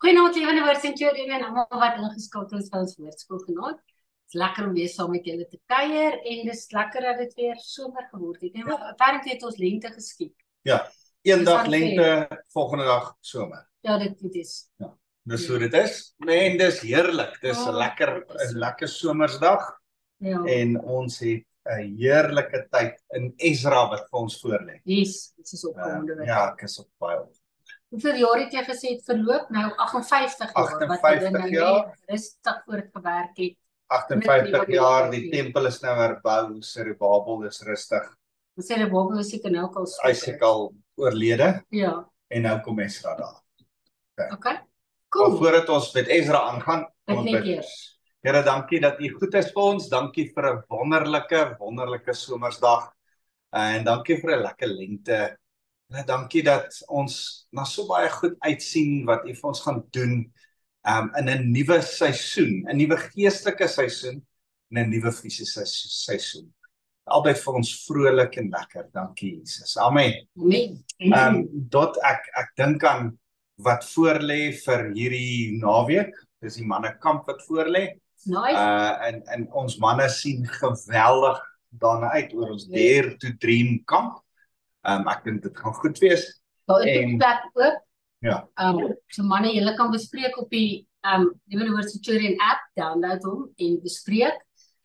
Goeienaand Lianne, Woordskoolsenturiën en almal wat ingeskakel is by ons Woordskool vanaand. Dit's lekker om weer saam met julle te kuier en dis lekker dat dit weer somer geword het. En apparently het ons lente geskiet. Ja, een dag lente, volgende dag somer. Ja, dit is. Ja, dis hoe dit is. En dis heerlik. Dis 'n lekker somersdag. Ja. En ons het 'n heerlike tyd in Ezra wat vir ons voorlê. Yes, dit is opgewonde weer. Ja, ek is op baie. Hoeveel jaar het jy gesê het verloop? Nou 58 jaar, 58 jaar. Rustig voortgewerk het. 58 jaar, die tempel is nou herbou, Serubbabel is rustig. Serubbabel is seker nou ook al so. Isak al oorlede. Ja. En nou kom Ezra daar. Okay. Cool. Maar voordat ons met Ezra aangaan, ons bid. Here, dankie dat U goed is vir ons. Dankie vir 'n wonderlike somersdag. En dankie vir 'n lekker lente. En dankie dat ons na so baie goed uitsien wat U vir ons gaan doen in 'n nuwe seisoen, 'n nuwe geestelike seisoen en 'n nuwe fisiese seisoen. Altyd vir ons vrolik en lekker. Dankie Jesus. Amen. Amen. Dat ek dink aan wat voorlê vir hierdie naweek. Dis die mannekamp wat voorlê. Nice. En ons manne sien geweldig daarna uit oor ons Dare to Dream kamp. Ek dink dit gaan goed wees. Daar is ook plek ook. Ja. So manne, julle kan bespreek op die Woordskool app, download hom en bespreek.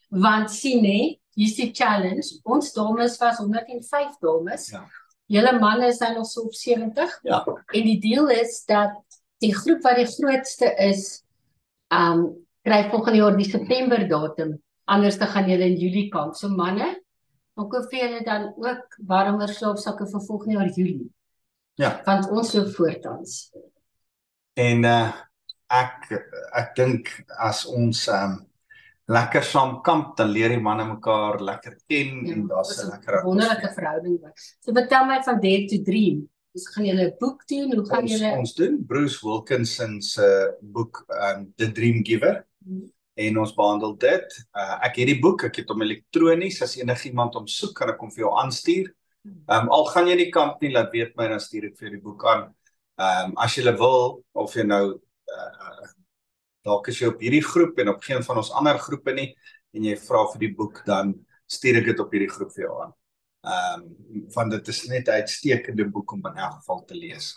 Want sien hè, hier's die challenge. Ons dames was 105 dames. Ja. Julle manne is nou nog so op 70. Ja. En die deal is dat die groep wat die grootste is, kry volgende jaar die September datum. Anders dan gaan julle in Julie kamp. So manne, ook hoeveel julle dan ook warmer slaapsakke vir volgende jaar Julie. Ja. Want ons loop voortans. En ek dink as ons lekker saam kamp, dan leer die manne mekaar lekker ken en daar's 'n lekker wonderlike verhouding wat. So vertel my van Dare to Dream. Dis gaan julle 'n boek doen. Hoe gaan julle ons doen? Bruce Wilkinson se boek The Dream Giver. En ons behandel dit. Ek het die boek, ek het hom elektronies, as enigiemand hom soek, kan ek hom vir jou aanstuur. Al gaan jy nie kamp nie, laat weet my, dan stuur ek vir die boek aan. As jy wil, of jy nou, dalk is jy op hierdie groep en op geen van ons ander groepe nie, en jy vra vir die boek, dan stuur ek dit op hierdie groep vir jou aan. Want dit is net 'n uitstekende boek om in elk geval te lees.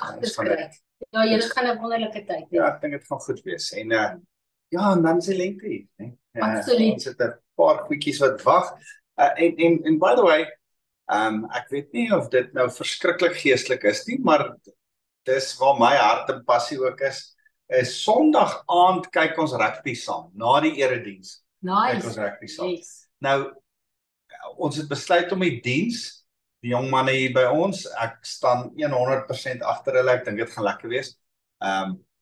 Ja, jy gaan 'n wonderlike tyd hê. Ja, ek dink dit gaan goed wees. En ja, en dan is die lente hier, né? Absoluut. Ons het 'n paar goedjies wat wag. En by the way, ek weet nie of dit nou verskriklik geestelik is nie, maar dis waar my hart en passie ook is. Is Sondag aand kyk ons rugby saam, na die erediens. Nice. Kyk ons rugby saam. Yes. Nou ons het besluit om die diens, die jong manne hier by ons, ek staan 100% agter hulle. Ek dink dit gaan lekker wees.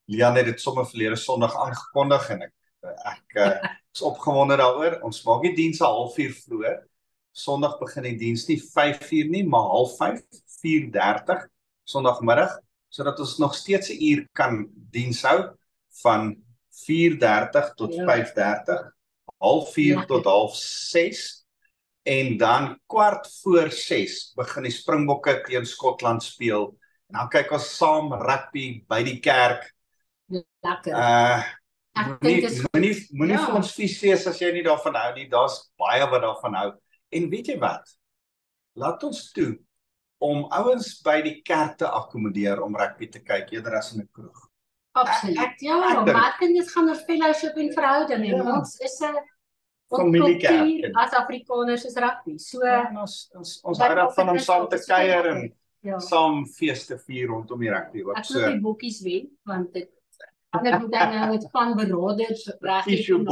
Lianne het dit sommer verlede Sondag aangekondig en ek is opgewonde daaroor. Ons maak die diens 0.5 uur vroeër. Sondag begin die diens nie 5 uur nie, maar 4:30, 4:30 Sondagmiddag, sodat ons nog steeds 'n uur kan diens hou van 4:30 tot 5:30, 3:30 tot 5:30. En dan 5:45 begin die Springbokke teen Skotland speel. En dan kyk ons saam rugby by die kerk. Lekker. Moenie vir ons vies wees as jy nie daarvan hou nie. Daar's baie wat daarvan hou. En weet jy wat? Laat ons toe om ouens by die kerk te akkommodeer om rugby te kyk eerder as in 'n kroeg. Absoluut. Ja, maar ek dink dit gaan 'n fellowship en verhouding en ons is 'n familiekerk. As Afrikaners is rugby. So ons hou daarvan om saam te kuier en saam feeste vier rondom die rugby ook. Ek moet die bokkies wen, want dit ander moet dan nou met van beraders reg en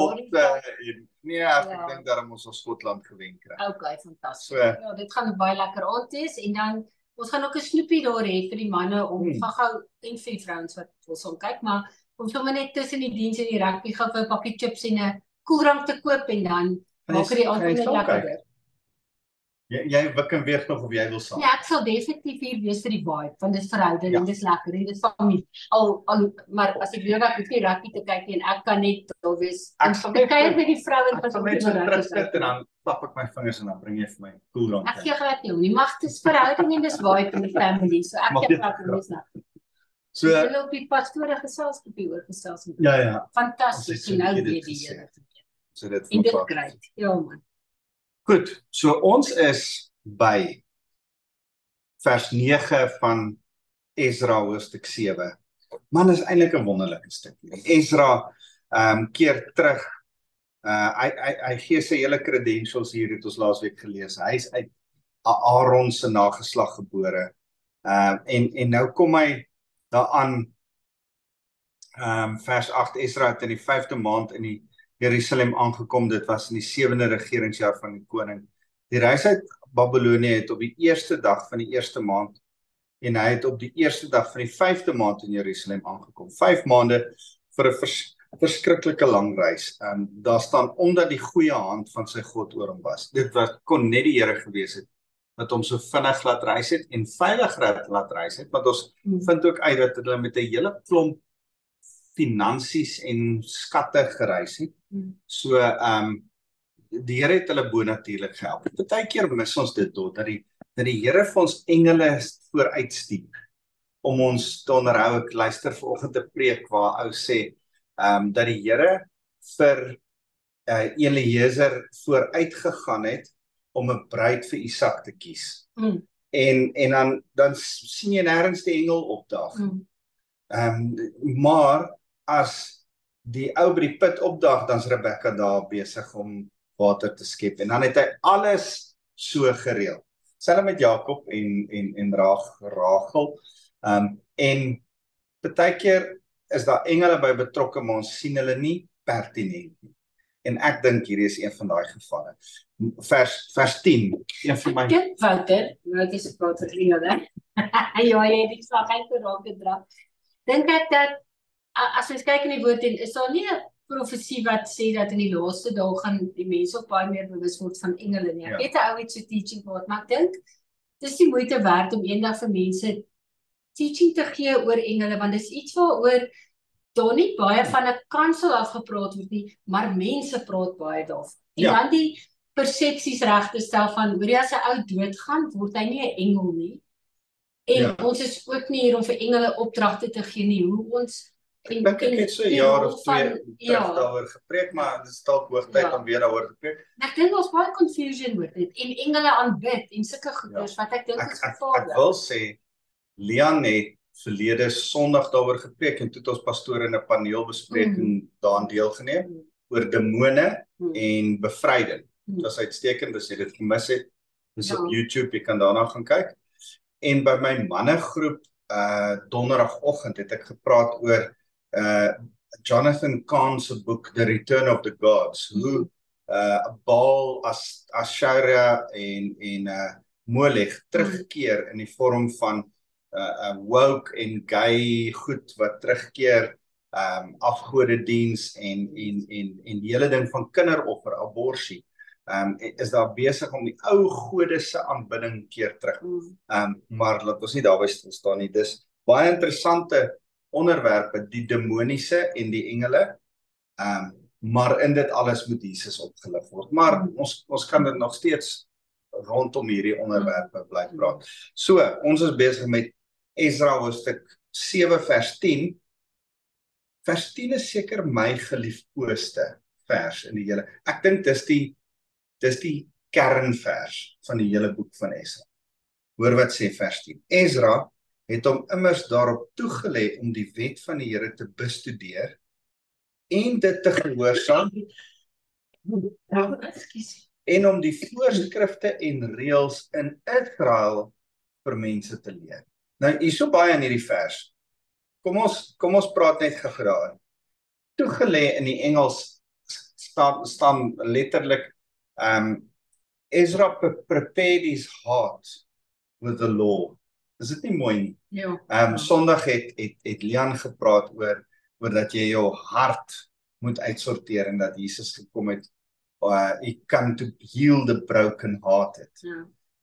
nee, ek dink daarom ons Skotland gewen kry. Okay, fantasties. So, ja, dit gaan baie lekker aand wees en dan ons gaan ook 'n snoepie daar hê vir die manne om gou en vir vrouens wat wil saam kyk, maar om sommer net tussen die diens en die rugby gou 'n pakkie chips en 'n koeldrank te koop en dan maak dit die aand net lekkerder. Jy wik en weeg nog of jy wil saam. Ja, ek sal definitief hier wees vir die vibe, want dis verhouding en dis lekker en dis familie. Maar as ek weer wat hoef nie rugby te kyk nie en ek kan net daar wees. Ek sal net kyk met die vroue en pas op met so terugsit en dan klap ek my vingers en dan bring jy vir my koeldrank. Ek gee glad nie, mag dis verhouding en dis vibe in die familie, so ek gee glad nie. So julle op die pastorige selskapie oor gesels het. Ja ja. Fantasties en nou weer die Here. So dit is great. Ja man. Goed, so ons is by vers 9 van Ezra hoofstuk 7. Man, is eintlik 'n wonderlike stuk. Ezra keer terug. Hy gee sy hele credentials hier, het ons laas week gelees. Hy is uit Aaron se nageslag gebore. En nou kom hy daaraan vers 8, Ezra het in die 5de maand in die Jerusalem aangekom, dit was in die 7e regeringsjaar van die koning. Die reis uit Babylonie het op die 1ste dag van die 1ste maand, en hy het op die 1ste dag van die 5de maand in Jerusalem aangekom. 5 maande vir 'n verskriklike lang reis. Daar staan omdat die goeie hand van sy God oor hom was. Dit kon net die Here gewees het, wat hom so vinnig laat reis het, en veilig laat reis het, want ons vind ook uit dat hulle met 'n hele klomp finansies en skatte gereis het. So, die Here het hulle bonatuurlik gehelp. Partykeer mis ons dit tot, dat die Here vir ons engele vooruitstuur, om ons te onderhou. Ek luister vanoggend 'n preek waar ou sê, dat die Here vir Elieser vooruitgegaan het, om 'n bruid vir Isak te kies. En dan sien jy nêrens die engel opdaag. Maar as die ou by die put opdaag, dan's Rebecca daar besig om water te skep. En dan het hy alles so gereël. Selfs met Jacob en Rachel. En partykeer is daar engele by betrokke, maar ons sien hulle nie pertinent nie. En ek dink hierdie is een van daai gevalle. Vers 10. Een van my... Dit Wouter, wat is Wouter Riener? Ja, jy het die slagheid geraak gedra. Dink ek dat, as ons kyk in die woord, is daar nie 'n profesie wat sê dat in die laaste dae gaan die mense op baie meer bewus word van engele nie. Ek weet 'n ou het so teaching gehad, maar ek dink, dis die moeite werd om eendag vir mense teaching te gee oor engele, want dis iets waaroor daar nie baie van 'n kansel afgepraat word nie, maar mense praat baie daarvan. En dan die persepsies reg te stel van, hoor jy, as 'n ou doodgaan, word hy nie 'n engel nie. En ons is ook nie hier om vir engele opdragte te gee nie, hoe ons... Ek het so 1 jaar of 2 terug daaroor gepreek, maar dit is dalk hoogtyd om weer daaroor te preek. Ek dink daar's baie confusion oor dit, en engele aanbid, en sulke goeders, wat ek dink is gevaarlik. Ek wil sê, Lianne het verlede Sondag daaroor gepreek, en toe het ons pastoor in 'n paneelbespreking daaraan deelgeneem, oor demone en bevryding. Dit is uitstekend, as jy dit gemis het, dis op YouTube, jy kan daarna gaan kyk. En by my mannegroep, donderdagoggend, het ek gepraat oor Jonathan Cahn's boek, The Return of the Gods, hoe Baal, Asshara en Molech terugkeer in die vorm van woke en gay goed, wat terugkeer, afgodediens en die hele ding van kinderoffer, aborsie, is daar besig om die ou gode se aanbidding keer terug. Maar laat ons nie daarby stilstaan nie. Dis baie interessante onderwerpe, die demoniese en die engele, maar in dit alles moet Jesus opgelig word. Maar ons kan dit nog steeds rondom hierdie onderwerpe bly praat. So, ons is besig met Ezra hoofstuk 7 vers 10. Vers 10 is seker my geliefkoeste vers in die hele. Ek dink dis die kernvers van die hele boek van Ezra. Hoor wat sê vers 10. Ezra het hom immers daarop toegelê om die wet van die Here te bestudeer en dit te gehoorsaam en om die voorskrifte en reëls in Israel vir mense te leer. Nou, hier so baie in hierdie vers. Kom ons praat net gevraag. Toegelê in die Engels staan letterlik, Ezra prepared his heart with the law. Is dit nie mooi nie? Sondag het Lianne gepraat oor dat jy jou hart moet uitsorteer en dat Jesus gekom het, hy kan to heal the broken hearted.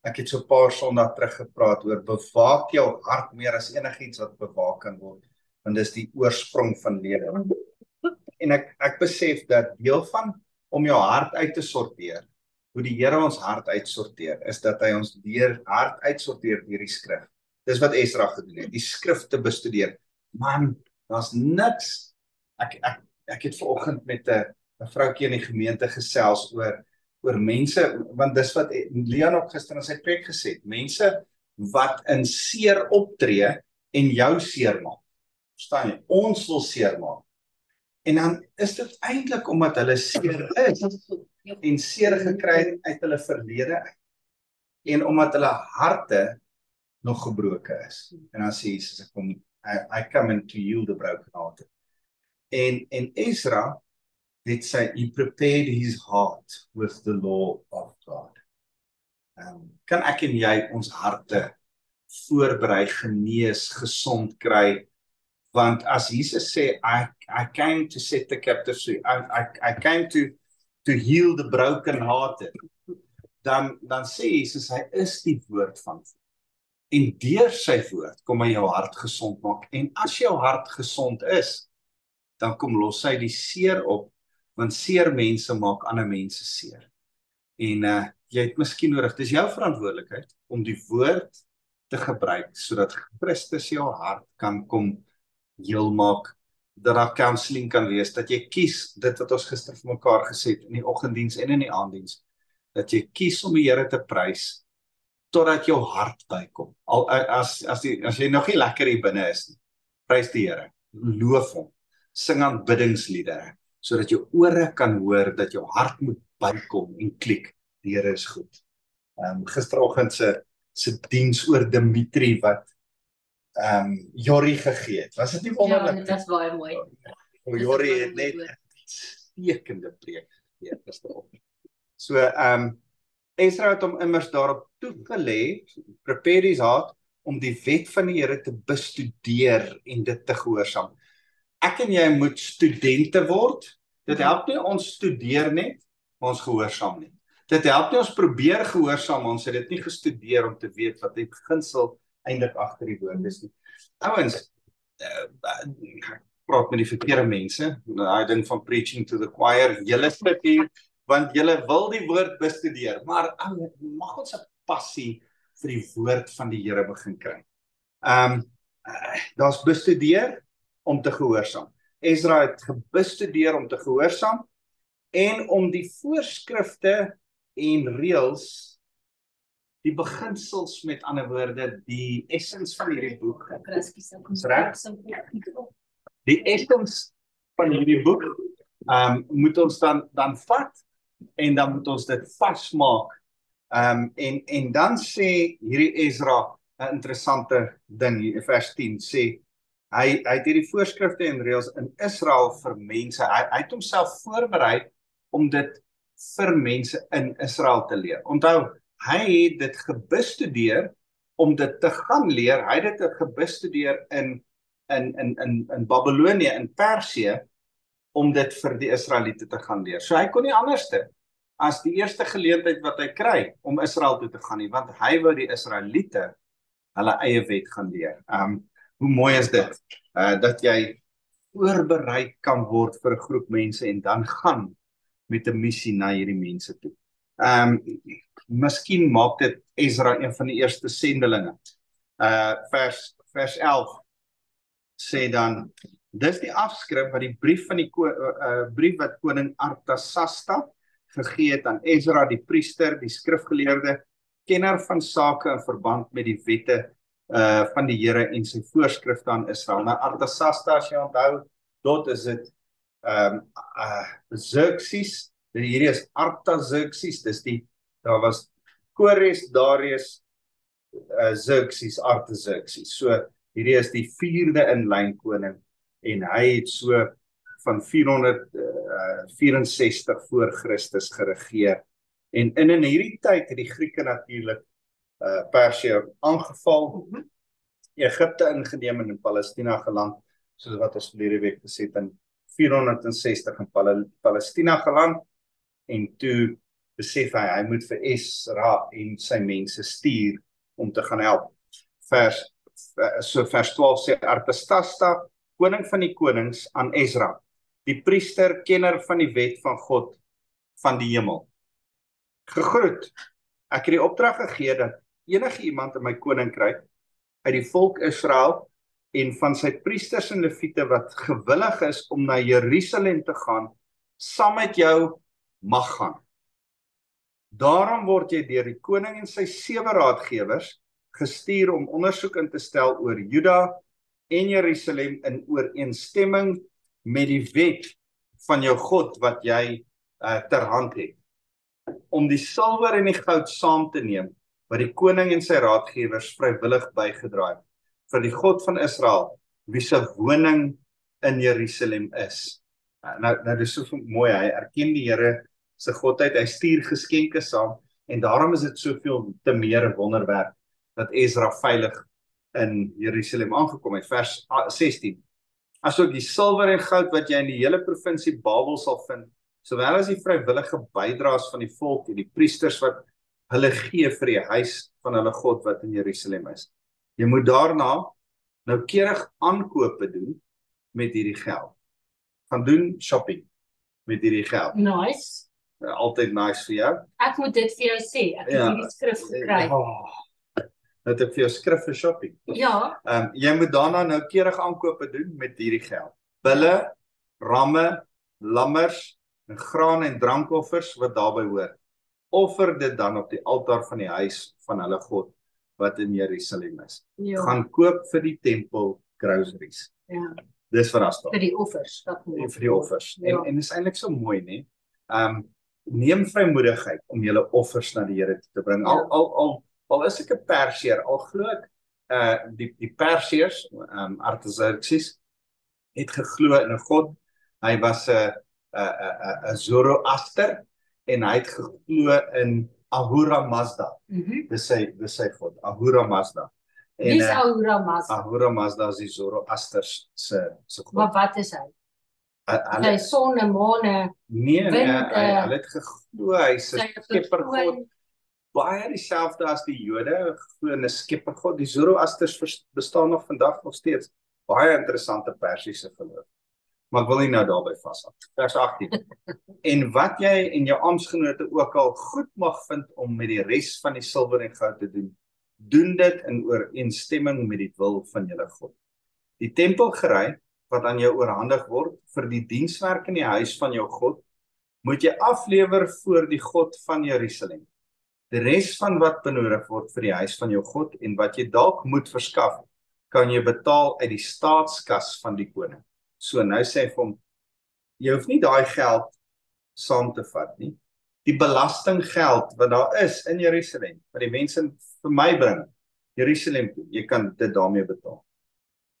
Ek het so 'n paar sondag terug gepraat oor bewaak jou hart meer as enigiets wat bewaak kan word, want dis die oorsprong van lewe. En ek besef dat deel van om jou hart uit te sorteer, hoe die Here ons hart uitsorteer, is dat hy ons hart uitsorteer deur die skrif. Dis wat Ezra gedoen het, die skrif te bestudeer. Man, daar's niks. Ek het vanoggend met 'n vroutjie in die gemeente gesels oor mense, want dis wat Lianne ook gister in sy preek gesê het, mense wat in seer optree en jou seer maak. Verstaan jy? Ons wil seer maak. En dan is dit eintlik omdat hulle seer is en seer gekry het uit hulle verlede en omdat hulle harte nog gebroke is. En dan sê Jesus, I come and to heal the broken hearted. En Ezra, let's say, he prepared his heart with the law of God. Kan ek en jy ons harte voorberei, genees, gesond kry? Want as Jesus sê, I came to set the captives free. I came to heal the broken hearted. Dan sê Jesus, hy is die woord van God. En deur sy woord kom hy jou hart gesond maak. En as jou hart gesond is, dan kom los hy die seer op, want seer mense maak ander mense seer. En jy het miskien nodig, dis jou verantwoordelikheid om die woord te gebruik, sodat Christus jou hart kan kom heel maak, dat daar counseling kan wees, dat jy kies, dit wat ons gister vir mekaar gesê het, in die oggenddiens en in die aanddiens, dat jy kies om die Here te prys, totdat jou hart bykom. As jy nog nie lekker hier binne is nie, prys die Here, loof hom, sing aanbiddingsliedere, sodat jou ore kan hoor, dat jou hart moet bykom en klik, die Here is goed. Gisteroggend se diens oor Dimitri wat Jori gegee het. Was dit nie wonderlik? Ja, dit was baie mooi. Jori het net stekende preek gegee gisteroggend. So, Ezra het hom immers daarop toegelê, prepare his heart, om die wet van die Here te bestudeer en dit te gehoorsaam. Ek en jy moet studente word. Dit help nie ons studeer net, maar ons gehoorsaam nie. Dit help nie ons probeer gehoorsaam, ons het dit nie gestudeer om te weet wat die beginsel eindig agter die woord is nie. Ouens, ek praat met die verkeerde mense, daai ding van preaching to the choir, julle sit hier, want julle wil die woord bestudeer, maar mag ons 'n passie vir die woord van die Here begin kry. Daar's bestudeer om te gehoorsaam. Ezra het gebestudeer om te gehoorsaam en om die voorskrifte en reëls, die beginsels, met ander woorde, die essens van hierdie boek. Die essens van hierdie boek moet ons dan vat en dan moet ons dit vasmaak. En dan sê hierdie Ezra 'n interessante ding, vers 10 sê, hy het hierdie voorskrifte en reëls in Israel vir mense, hy het homself voorberei om dit vir mense in Israel te leer. Onthou, hy het dit gebestudeer om dit te gaan leer, hy het dit gebestudeer in Babylonie, in Persie, om dit vir die Israeliete te gaan leer. So hy kon nie anderste as die eerste geleentheid wat hy kry om Israel toe te gaan nie, want hy wou die Israeliete hulle eie wet gaan leer. Hoe mooi is dit, dat jy voorbereid kan word vir 'n groep mense en dan gaan met 'n missie na hierdie mense toe. Miskien maak dit Ezra een van die eerste sendelinge. Vers 11 sê dan, dis die afskrif wat die brief wat koning Artaxerxes gegee het aan Ezra, die priester, die skrifgeleerde, kenner van sake in verband met die wette van die Here en sy voorskrifte aan Israel. Nou Artaxerxes, as jy onthou, dit is dit Xerxes, hierdie is Artaxerxes, daar was Kores, Darius, Xerxes, Artaxerxes. So hierdie is die 4de in lyn koning. En hy het so van 464 voor Christus geregeer. En in hierdie tyd het die Grieke natuurlik Persie aangeval, Egipte ingeneem en in Palestina geland, soos wat ons verlede week gesê het, in 460 in Palestina geland, en toe besef hy, hy moet vir Ezra en sy mense stuur om te gaan help. Vers 12 sê, Artaxerxes, koning van die konings, aan Ezra, die priester, kenner van die wet van God, van die hemel. Gegroet, ek het die opdrag gegee dat enige iemand in my koninkryk uit die volk Israel en van sy priesters en leviete wat gewillig is om na Jerusalem te gaan, saam met jou mag gaan. Daarom word jy deur die koning en sy 7 raadgewers gestuur om ondersoek in te stel oor Juda en Jerusalem in ooreenstemming met die wet van jou God wat jy ter hand het. Om die silwer en die goud saam te neem wat die koning en sy raadgewers vrywillig bygedraai het vir die God van Israel, wie se woning in Jerusalem is. Nou dis so mooi, hy erken die Here se Godheid, hy stuur geskenke saam, en daarom is dit soveel te meer 'n wonderwerk dat Ezra veilig in Jerusalem aangekom het. Vers 16. Asook die silwer en goud wat jy in die hele provinsie Babel sal vind, sowel as die vrywillige bydraes van die volk en die priesters wat hulle gee vir die huis van hulle God wat in Jerusalem is. Jy moet daarna noukeurig aankope doen met hierdie geld. Gaan doen shopping met hierdie geld. Nice. Altyd nice vir jou. Ek moet dit vir jou sê. Ek het hierdie skrif gekry. Dat ek vir jou skrif vir shopping. Ja. Jy moet daarna noukeurig aankope doen met hierdie geld. Bulle, ramme, lammers, en graan en drankoffers wat daarby hoor. Offer dit dan op die altaar van die huis van hulle God wat in Jerusalem is. Ja. Gaan koop vir die tempel groceries. Ja. Dis verrassend. Vir die offers. Vir die offers. Ja. En dit is eintlik so mooi, nie? Neem vrymoedigheid om julle offers na die Here te bring. Ja. Al is ek 'n Perseer, al glo ek die Perseërs, Artaxerxes, het geglo in 'n God. Hy was 'n Zoroaster en hy het geglo in Ahura Mazda, dis sy God, Ahura Mazda. Wie is Ahura Mazda? Ahura Mazda is die Zoroasterse God. Maar wat is hy? Sy sonne, maane, wind? Nee, hy het geglo, hy is 'n skeppergod. Baie dieselfde as die Jode, geglo in 'n skeppergod. Die Zoroasters bestaan nog vandag nog steeds. Baie interessante Persiese geloof. Maar ek wil nie nou daarby vashou. Vers 18. En wat jy en jou amptgenote ook al goed mag vind om met die res van die silwer en goud te doen, doen dit in ooreenstemming met die wil van julle God. Die tempelgerei wat aan jou oorhandig word vir die dienswerk in die huis van jou God, moet jy aflewer voor die God van Jerusalem. Die res van wat benodig word vir die huis van jou God en wat jy dalk moet verskaf, kan jy betaal uit die staatskas van die koning. So nou sê hy vir hom, jy hoef nie daai geld saam te vat nie. Die belastinggeld wat daar is in Jerusalem, wat die mense vir my bring, Jerusalem toe, jy kan dit daarmee betaal.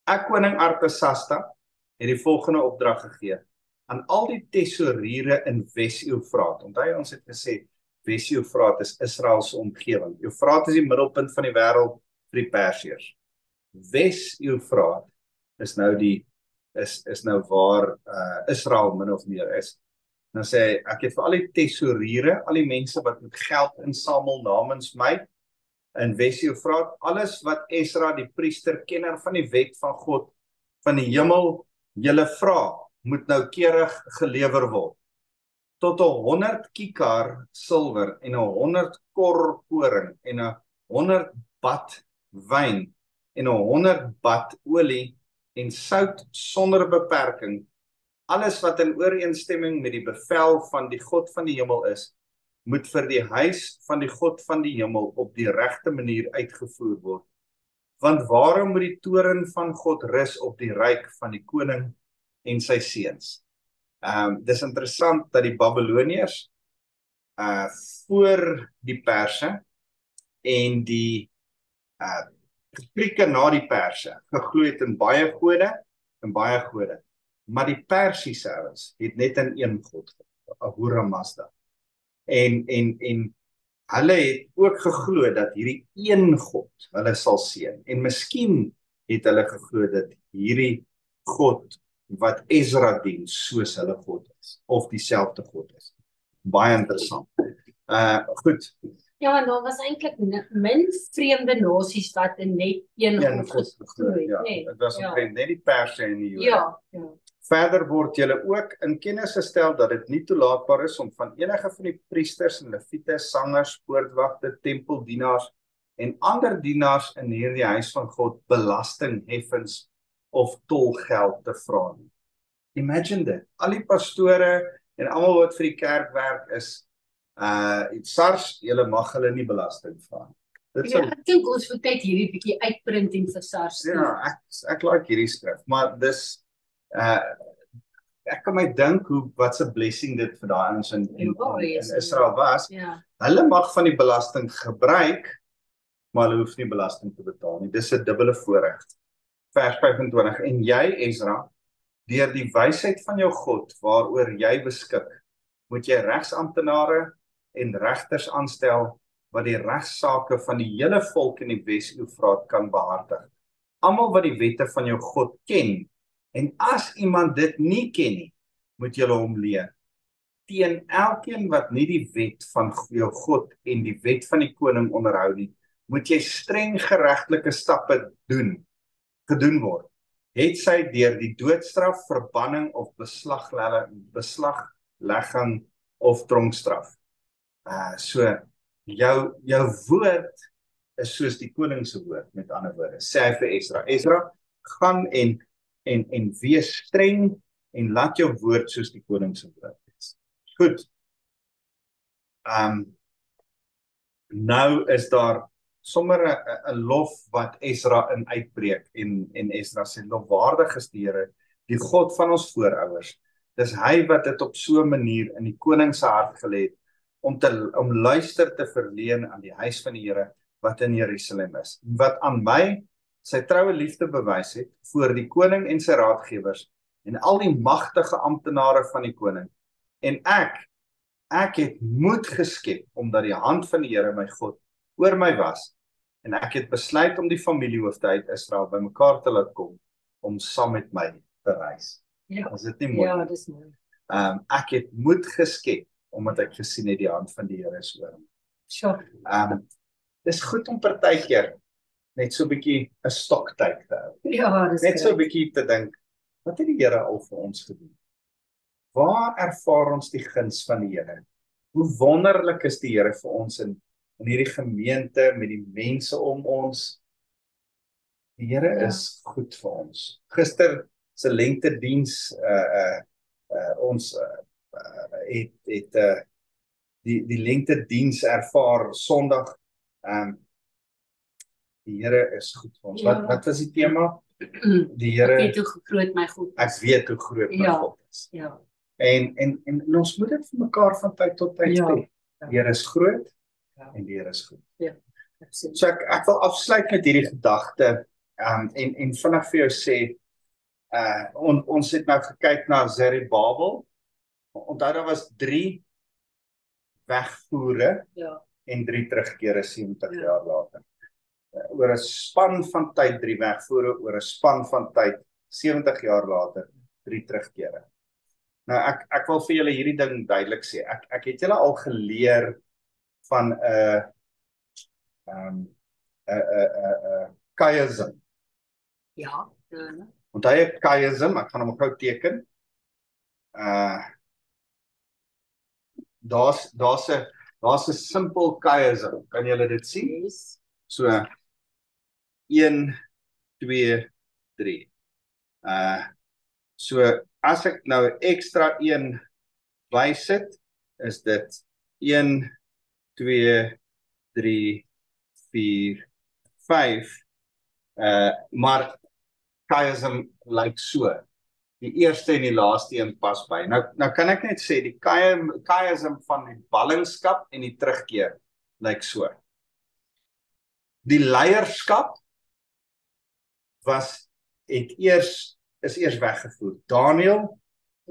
Ek, koning Artaxerxes, het die volgende opdrag gegee aan al die tesouriere in Wes-Eufraat. Onthou ons het gesê, Wes-Eufraat is Israel se omgewing. Eufraat is die middelpunt van die wêreld vir die Persiërs. Wes-Eufraat is nou die is nou waar Israel min of meer is. Dan sê hy, ek het vir al die tesouriere, al die mense wat met geld insamel namens my, in Wes-Eufraat, alles wat Ezra, die priester, kenner van die wet van God, van die hemel, julle vra, moet noukeurig gelewer word. Tot 100 kikar silwer en 100 kor koring en 100 bat wyn en 100 bat olie en sout sonder beperking, alles wat in ooreenstemming met die bevel van die God van die hemel is, moet vir die huis van die God van die hemel op die regte manier uitgevoer word. Want waarom moet die toorn van God rus op die ryk van die koning en sy seuns? Dis interessant dat die Babiloniërs voor die Perse en die Grieke na die Perse geglo het in baie gode en baie gode. Maar die Persiese ouens het net in een God, Ahura Mazda. En hulle het ook geglo dat hierdie een God hulle sal seën. En miskien het hulle geglo dat hierdie God wat Ezra dien soos hulle God is, of dieselfde God is. Baie interessant. Goed. Ja, en daar was eintlik min vreemde nasies wat in net een God geglo het. Ja, dit was omtrent net die Perse en die Jode. Ja. Verder word julle ook in kennis gestel dat dit nie toelaatbaar is om van enige van die priesters en leviete, sangers, poortwagte, tempeldienaars en ander dienaars in hierdie huis van God belastingheffings of tolgeld te vra nie. Imagine dit. Al die pastore en almal wat vir die kerk werk is SARS, julle mag hulle nie belasting vra. Ja, ek dink ons moet kyk hierdie bietjie uitprinting vir SARS. Ja, ek like hierdie skrif, maar dis ek kan my dink wat 'n blessing dit vir daai ons in Israel was. Ja. Hulle mag van die belasting gebruik, maar hulle hoef nie belasting te betaal nie. Dis 'n dubbele voorreg. Vers 25 en jy Ezra, deur die wysheid van jou God waaroor jy beskik, moet jy regsamptenare en regters aanstel wat die regssake van die hele volk in die Wes-Eufraat kan behartig. Almal wat die wette van jou God ken, en as iemand dit nie ken nie, moet julle hom leer. Teen elkeen wat nie die wet van jou God en die wet van die koning onderhou nie, moet jy streng geregtelike stappe gedoen word. Het sy deur die doodstraf, verbanning of beslaglegging of tronkstraf. Jou woord is soos die koning se woord, met ander woorde. Sê hy vir Ezra, gaan en wees streng en laat jou woord soos die koning se woord is. Goed. Nou is daar sommer 'n lof wat Ezra in uitbreek en Ezra sê lofwaardig is die Here, die God van ons voorouers. Dis hy wat dit op so 'n manier in die koning se hart gelê het om luister te verleen aan die huis van die Here wat in Jerusalem is, wat aan my sy troue liefde bewys het voor die koning en sy raadgewers en al die magtige amptenare van die koning. En ek het moed geskep omdat die hand van die Here my God oor my was en ek het besluit om die familiehoofde uit Israel bymekaar te laat kom om saam met my te reis. Ja, dit nie mooi? Ja, dis mooi. Ek het moed geskep omdat ek gesien het die hand van die Here is oor my. Sure. Dis goed om partykeer net so 'n bietjie 'n stoktyk te hou. Ja, dis net so 'n bietjie te dink, wat het die Here al vir ons gedoen? Waar ervaar ons die guns van die Here? Hoe wonderlik is die Here vir ons in hierdie gemeente met die mense om ons. Die Here is goed vir ons. Gister se lente diens ons die lengte diens ervaar Sondag. Die Here is goed vir ons. Ja. Wat was die tema? Die Here, ek weet hoe groot my God is. Ek weet hoe groot my God is. Ja. En ons moet dit vir mekaar van tyd tot tyd sê. Die Here is groot en die Here is goed. Ja, absoluut. So ek wil afsluit met hierdie gedagte en vinnig vir jou sê ons het nou gekyk na Serubbabel. Onthou daar was 3 wegvoere en 3 terugkere 70 jaar later. Oor 'n span van tyd 3 wegvoere, oor 'n span van tyd 70 jaar later 3 terugkere. Nou ek wil vir julle hierdie ding duidelik sê. Ek het julle al geleer van 'n kaizen. Ja, want hy het kaizen, ek gaan hom gou teken. Daar's 'n simpel kaizen. Kan julle dit sien? So 1 2 3. So as ek nou 'n ekstra 1 bysit, is dit 1 2 3 4 5. Maar kaizen lyk so. Die eerste en die laaste een pas by. Nou kan ek net sê, die kaizen van die ballingskap en die terugkeer lyk so. Die leierskap is eers weggevoer. Daniël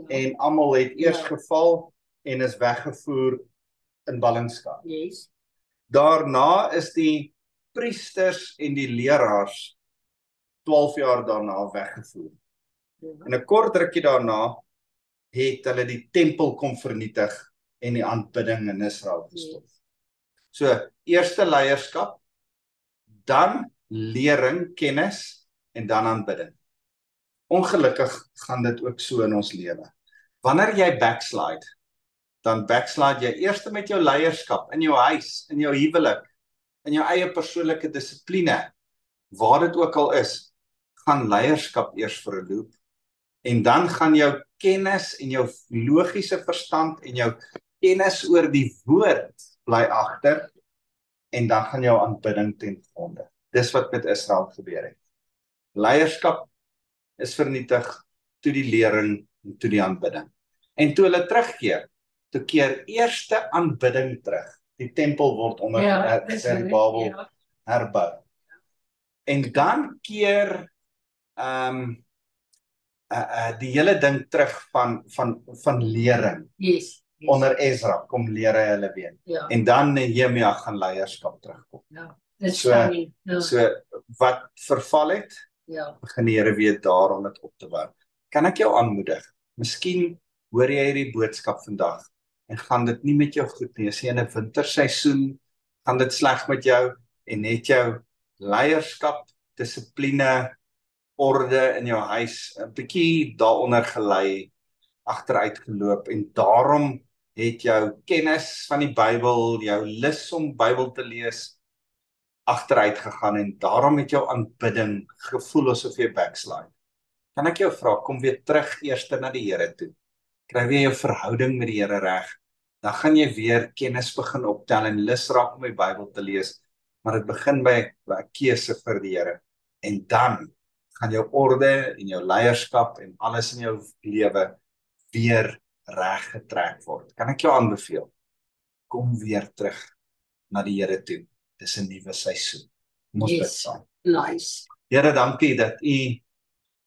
en almal het eers geval en is weggevoer in ballingskap. Yes. Daarna is die priesters en die leraars 12 jaar daarna weggevoer. En 'n kort rukkie daarna het hulle die tempel kom vernietig en die aanbidding in Israel gestop. So, eerste leierskap, dan lering, kennis en dan aanbidding. Ongelukkig gaan dit ook so in ons lewe. Wanneer jy backslide, dan backslide jy eers met jou leierskap, in jou huis, in jou huwelik, in jou eie persoonlike dissipline, waar dit ook al is. gaan leierskap eers verloop en dan gaan jou kennis en jou logiese verstand en jou kennis oor die woord bly agter en dan gaan jou aanbidding ten gronde. Dis wat met Israel gebeur het. Leierskap is vernietig toe die lering en toe die aanbidding. En toe hulle terugkeer, toe keer eerste aanbidding terug. Die tempel word onder Serubbabel herbou. En dan keer die hele ding terug van lering. Yes. Onder Ezra kom lere hulle weer. Ja. En dan Nehemia gaan leierskap terugkom. Ja. So wat verval het, begin die Here weer daar om dit op te werk. Kan ek jou aanmoedig? Miskien hoor jy hierdie boodskap vandag en gaan dit nie met jou goed nie. As jy in 'n winterseisoen gaan dit sleg met jou en net jou leierskap, dissipline, orde in jou huis 'n bietjie daaronder gelei, agteruit geloop en daarom het jou kennis van die Bybel, jou lus om Bybel te lees agteruit gegaan en daarom het jou aanbidding gevoel asof jy backslide. Kan ek jou vra, kom weer terug eers na die Here toe. Kry weer jou verhouding met die Here reg. Dan gaan jy weer kennis begin optel en lus raak om die Bybel te lees, maar dit begin by 'n keuse vir die Here. En dan gaan jou orde en jou leierskap en alles in jou lewe weer reg getrek word. Kan ek jou aanbeveel? Kom weer terug na die Here toe. Dis 'n nuwe seisoen. Ons bid saam. Nice. Here, dankie dat U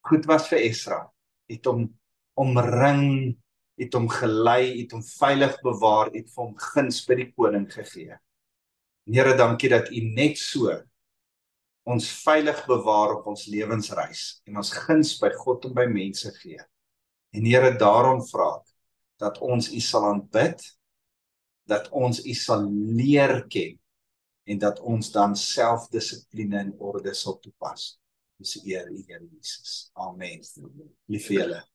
goed was vir Ezra. U het hom omring, U het hom gelei, U het hom veilig bewaar, U het vir hom guns by die koning gegee. Here, dankie dat U net so ons veilig bewaar op ons lewensreis en ons guns by God en by mense gee. En Here, daarom vra ek dat ons U sal aanbid, dat ons U sal leer ken en dat ons dan selfdissipline en orde sal toepas. Dis eer U, Here Jesus. Amen. Lief vir julle.